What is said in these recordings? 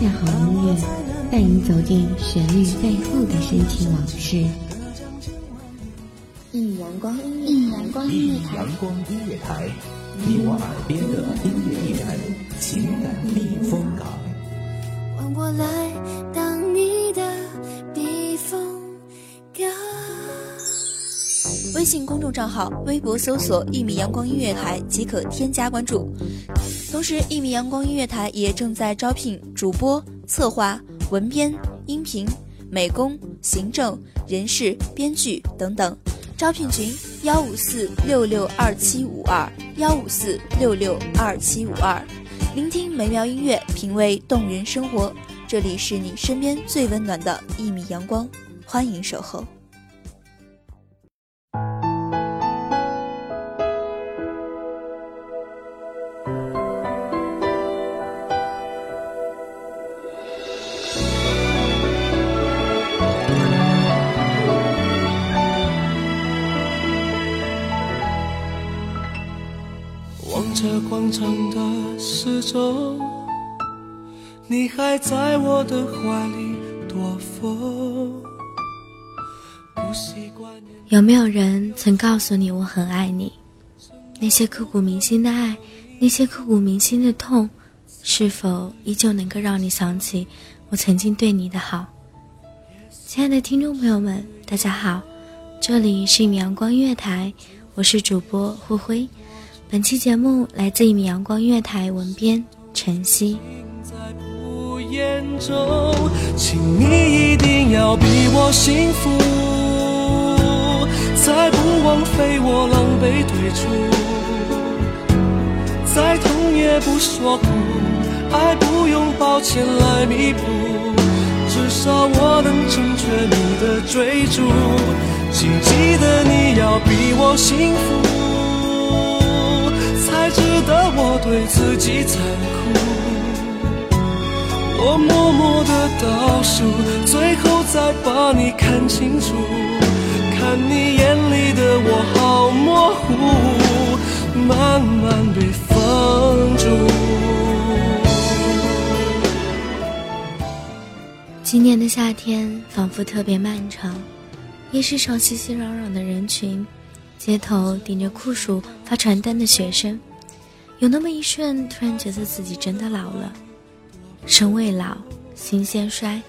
下好音乐，带您走进旋律背后的深情往事。一阳光音乐台，你我耳边的音乐驿站，情感避风港。换我来当你的避风港。微信公众账号、微博搜索“一米阳光音乐台”即可添加关注。同时，一米阳光音乐台也正在招聘主播、策划、文编、音频、美工、行政、人事、编剧等等。招聘群154662752，154662752。聆听美妙音乐，品味动人生活，这里是你身边最温暖的一米阳光，欢迎守候。广场的时钟，你还在我的怀里躲风。有没有人曾告诉你我很爱你？那些刻骨铭心的爱，那些刻骨铭心的痛，是否依旧能够让你想起我曾经对你的好？亲爱的听众朋友们，大家好，这里是阳光音乐台，我是主播慧辉。本期节目来自一米阳光音乐台文编晨曦。请你一定要比我幸福，再不枉费我狼狈退出，再痛也不说苦，爱不用抱歉来弥补，至少我能成全你的追逐。请记得你要比我幸福，才值得我对自己残酷。我默默的倒数，最后再把你看清楚，看你眼里的我好模糊，慢慢被放逐。今年的夏天仿佛特别漫长，夜市上熙熙攘攘的人群，街头顶着酷暑发传单的学生，有那么一瞬，突然觉得自己真的老了。身未老，心先衰。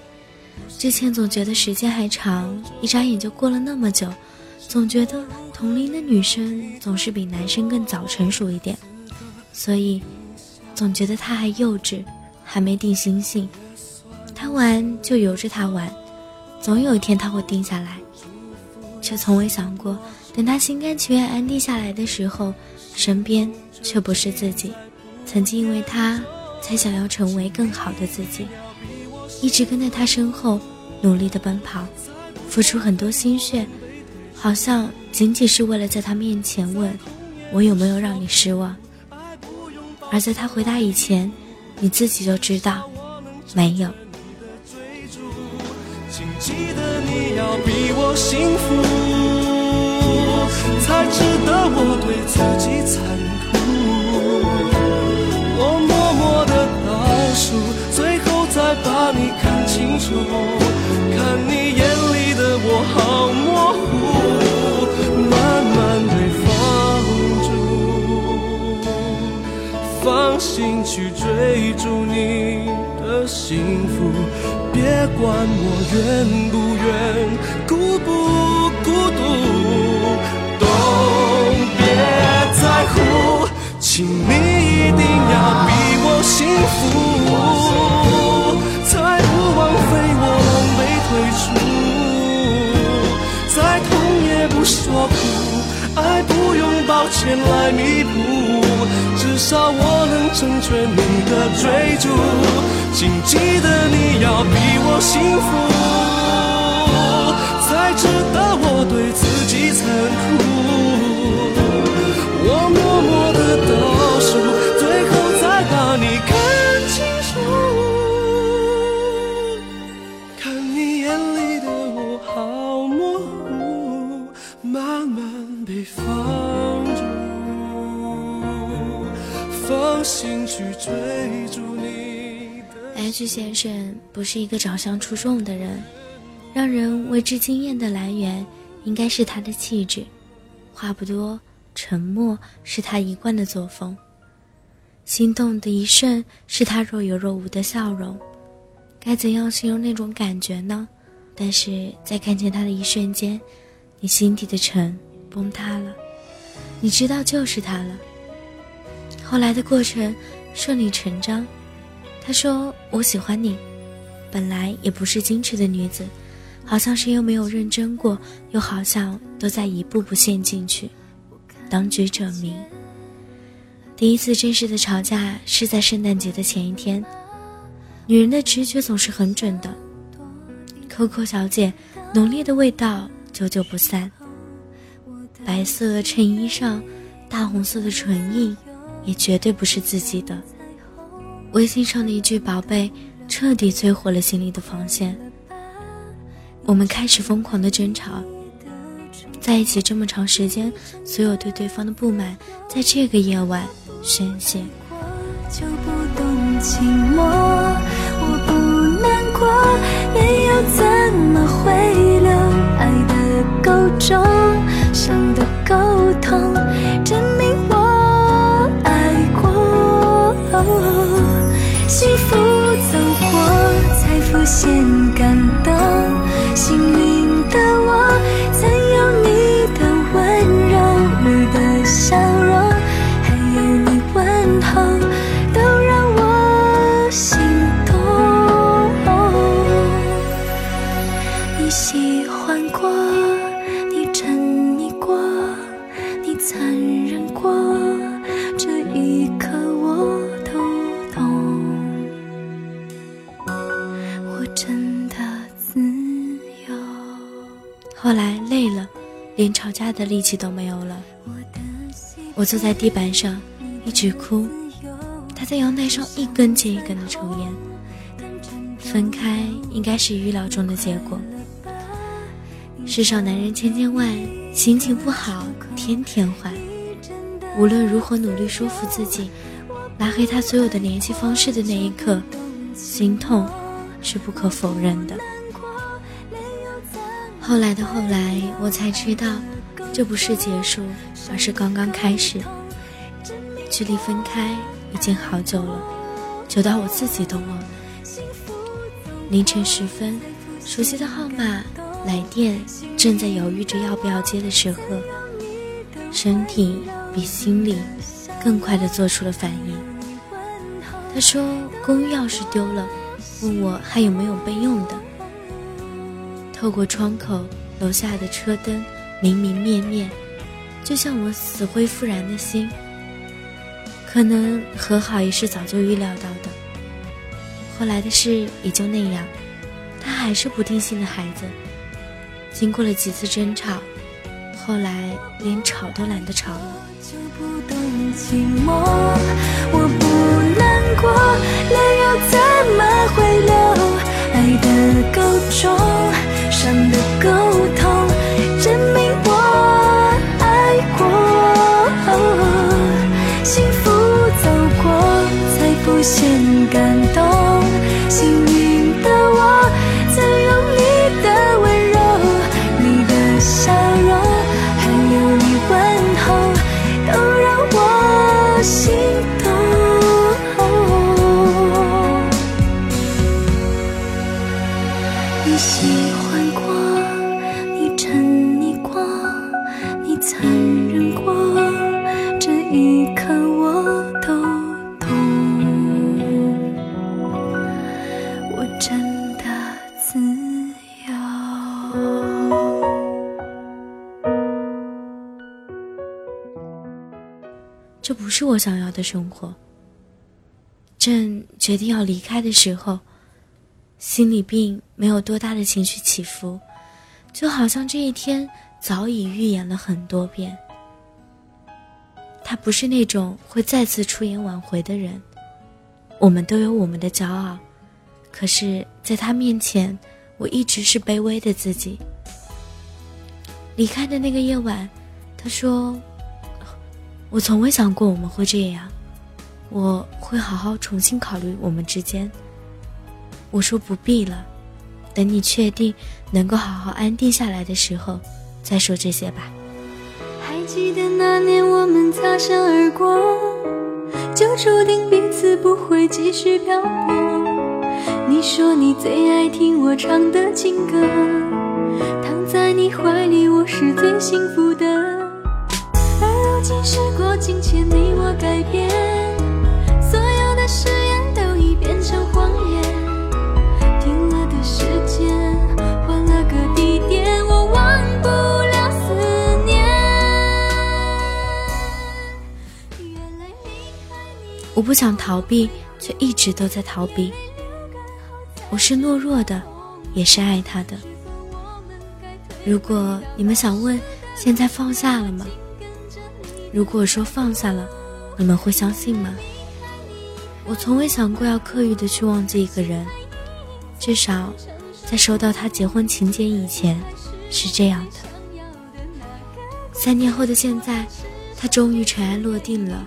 之前总觉得时间还长，一眨眼就过了那么久，总觉得同龄的女生总是比男生更早成熟一点，所以总觉得她还幼稚，还没定心性。她玩就由着她玩，总有一天她会定下来，却从未想过等他心甘情愿安定下来的时候，身边却不是自己曾经因为他才想要成为更好的自己，一直跟在他身后努力地奔跑，付出很多心血，好像仅仅是为了在他面前问我有没有让你失望。而在他回答以前，你自己就知道没有。请记得你要比我幸福，才值得我对自己残酷。我默默的倒数，最后再把你看清楚，看你眼里的我好模糊，慢慢被放逐。放心去追逐你的幸福，别管我愿不愿，孤不孤独，在乎，请你一定要比我幸福，才不枉费我狼狈退出，再痛也不说苦，爱不用抱歉来弥补，至少我能成全你的追逐。请记得你要比我幸福，才值得我对自己残酷。我默默的倒数，最后再把你看清楚，看你眼里的我好模糊，慢慢被放逐。放心去追逐你的。哎，白居先生不是一个长相出众的人，让人为之惊艳的来源应该是他的气质。话不多，沉默是他一贯的作风，心动的一瞬是他若有若无的笑容。该怎样形容那种感觉呢？但是在看见他的一瞬间，你心底的城崩塌了，你知道就是他了。后来的过程顺理成章，他说我喜欢你，本来也不是矜持的女子，好像谁又没有认真过，又好像都在一步步陷进去。当局者迷。第一次正式的吵架是在圣诞节的前一天。女人的直觉总是很准的。Coco 小姐浓烈的味道久久不散，白色衬衣上大红色的唇印也绝对不是自己的。微信上的一句宝贝彻底摧毁了心里的防线，我们开始疯狂的争吵。在一起这么长时间，所有对对方的不满在这个夜晚宣泄。就不懂寂寞，我不难过，没有怎么会流爱的够重，伤的够痛，证明我爱过。幸福走过才浮现感动，心灵的我曾有你的温柔，绿的笑容还有你问候，都让我心动。你喜欢过，你沉溺过，你残忍过，这一刻我都懂，我真的自。后来累了，连吵架的力气都没有了。我坐在地板上一直哭，他在阳台上一根接一根的抽烟。分开应该是预料中的结果。世上男人千千万，心情不好天天换。无论如何努力说服自己，拉黑他所有的联系方式的那一刻，心痛是不可否认的。后来的后来，我才知道，这不是结束，而是刚刚开始。距离分开已经好久了，久到我自己都忘了。凌晨10分，熟悉的号码来电，正在犹豫着要不要接的时刻，身体比心理更快地做出了反应。他说公寓钥匙丢了，问我还有没有备用的。透过窗口，楼下的车灯明明灭灭，就像我死灰复燃的心。可能和好也是早就预料到的，后来的事也就那样。他还是不定性的孩子，经过了几次争吵，后来连吵都懒得吵了。就不懂寂寞，我不难过，泪又怎么会流？爱的够重。伤的沟通，证明我爱过。幸福走过才浮现感动，幸运的我曾有你的温柔，你的笑容还有你问候，都让我心动。你喜欢这不是我想要的生活。正决定要离开的时候，心里并没有多大的情绪起伏，就好像这一天早已预演了很多遍。他不是那种会再次出言挽回的人，我们都有我们的骄傲，可是在他面前，我一直是卑微的自己。离开的那个夜晚，他说我从未想过我们会这样，我会好好重新考虑我们之间。我说不必了，等你确定能够好好安定下来的时候再说这些吧。还记得那年我们擦身而过，就注定彼此不会继续漂泊。你说你最爱听我唱的情歌，躺在你怀里我是最幸福的。而如今时过境迁，你我改变，所有的誓言都已变成谎言。停了的时间，换了个地点，我忘不了思念。原来离开你，我不想逃避，却一直都在逃避。我是懦弱的，也是爱他的。如果你们想问现在放下了吗，如果我说放下了，你们会相信吗？我从未想过要刻意的去忘记一个人，至少在收到他结婚请柬以前是这样的。3年后的现在，他终于尘埃落定了，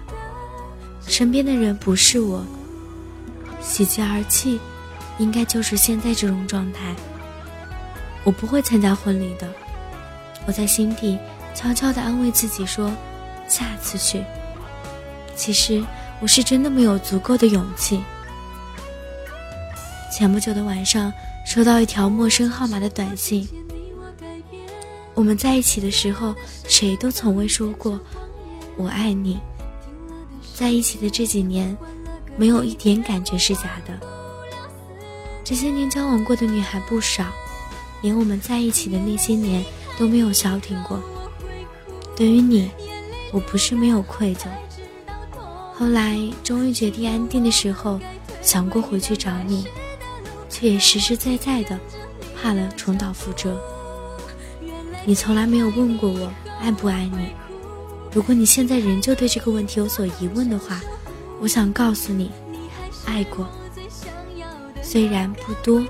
身边的人不是我，喜极而泣应该就是现在这种状态。我不会参加婚礼的，我在心底悄悄地安慰自己说下次去。其实我是真的没有足够的勇气。前不久的晚上收到一条陌生号码的短信，我们在一起的时候谁都从未说过我爱你，在一起的这几年没有一点感觉是假的。这些年交往过的女孩不少，连我们在一起的那些年都没有消停过。对于你，我不是没有愧疚。后来终于决定安定的时候，想过回去找你，却也实实在在的怕了重蹈覆辙。你从来没有问过我爱不爱你，如果你现在仍旧对这个问题有所疑问的话，我想告诉你，爱过。虽然不多，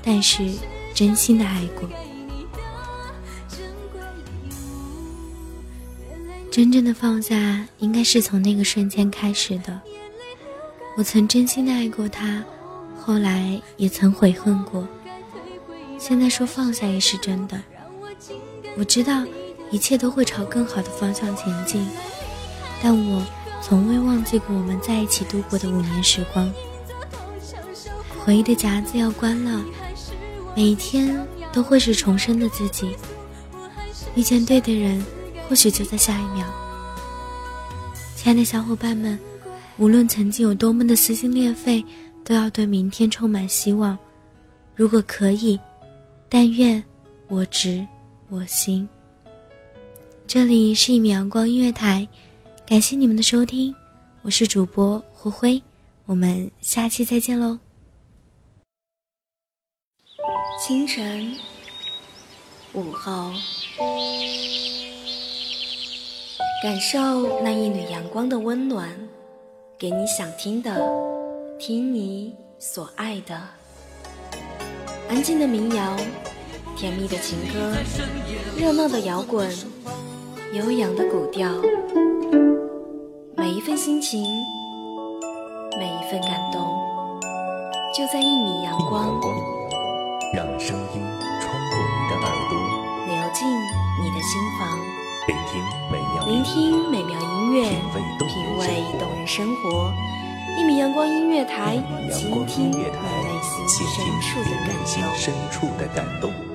但是真心的爱过。真正的放下应该是从那个瞬间开始的。我曾真心的爱过他，后来也曾悔恨过，现在说放下也是真的。我知道一切都会朝更好的方向前进，但我从未忘记过我们在一起度过的5年时光。回忆的夹子要关了，每一天都会是重生的自己。遇见对的人，或许就在下一秒。亲爱的小伙伴们，无论曾经有多么的撕心裂肺，都要对明天充满希望。如果可以，但愿我执我行。这里是1米阳光音乐台，感谢你们的收听，我是主播胡辉，我们下期再见喽。清晨，午后，感受那一缕阳光的温暖，给你想听的，听你所爱的。安静的民谣，甜蜜的情歌，热闹的摇滚，悠扬的古调，每一份心情，每一份感动，就在1米阳光。让声音穿过你的耳朵，流进你的心房，聆听美妙音乐，品味动人生活。1米阳光音乐台，倾听你内心深处的感动。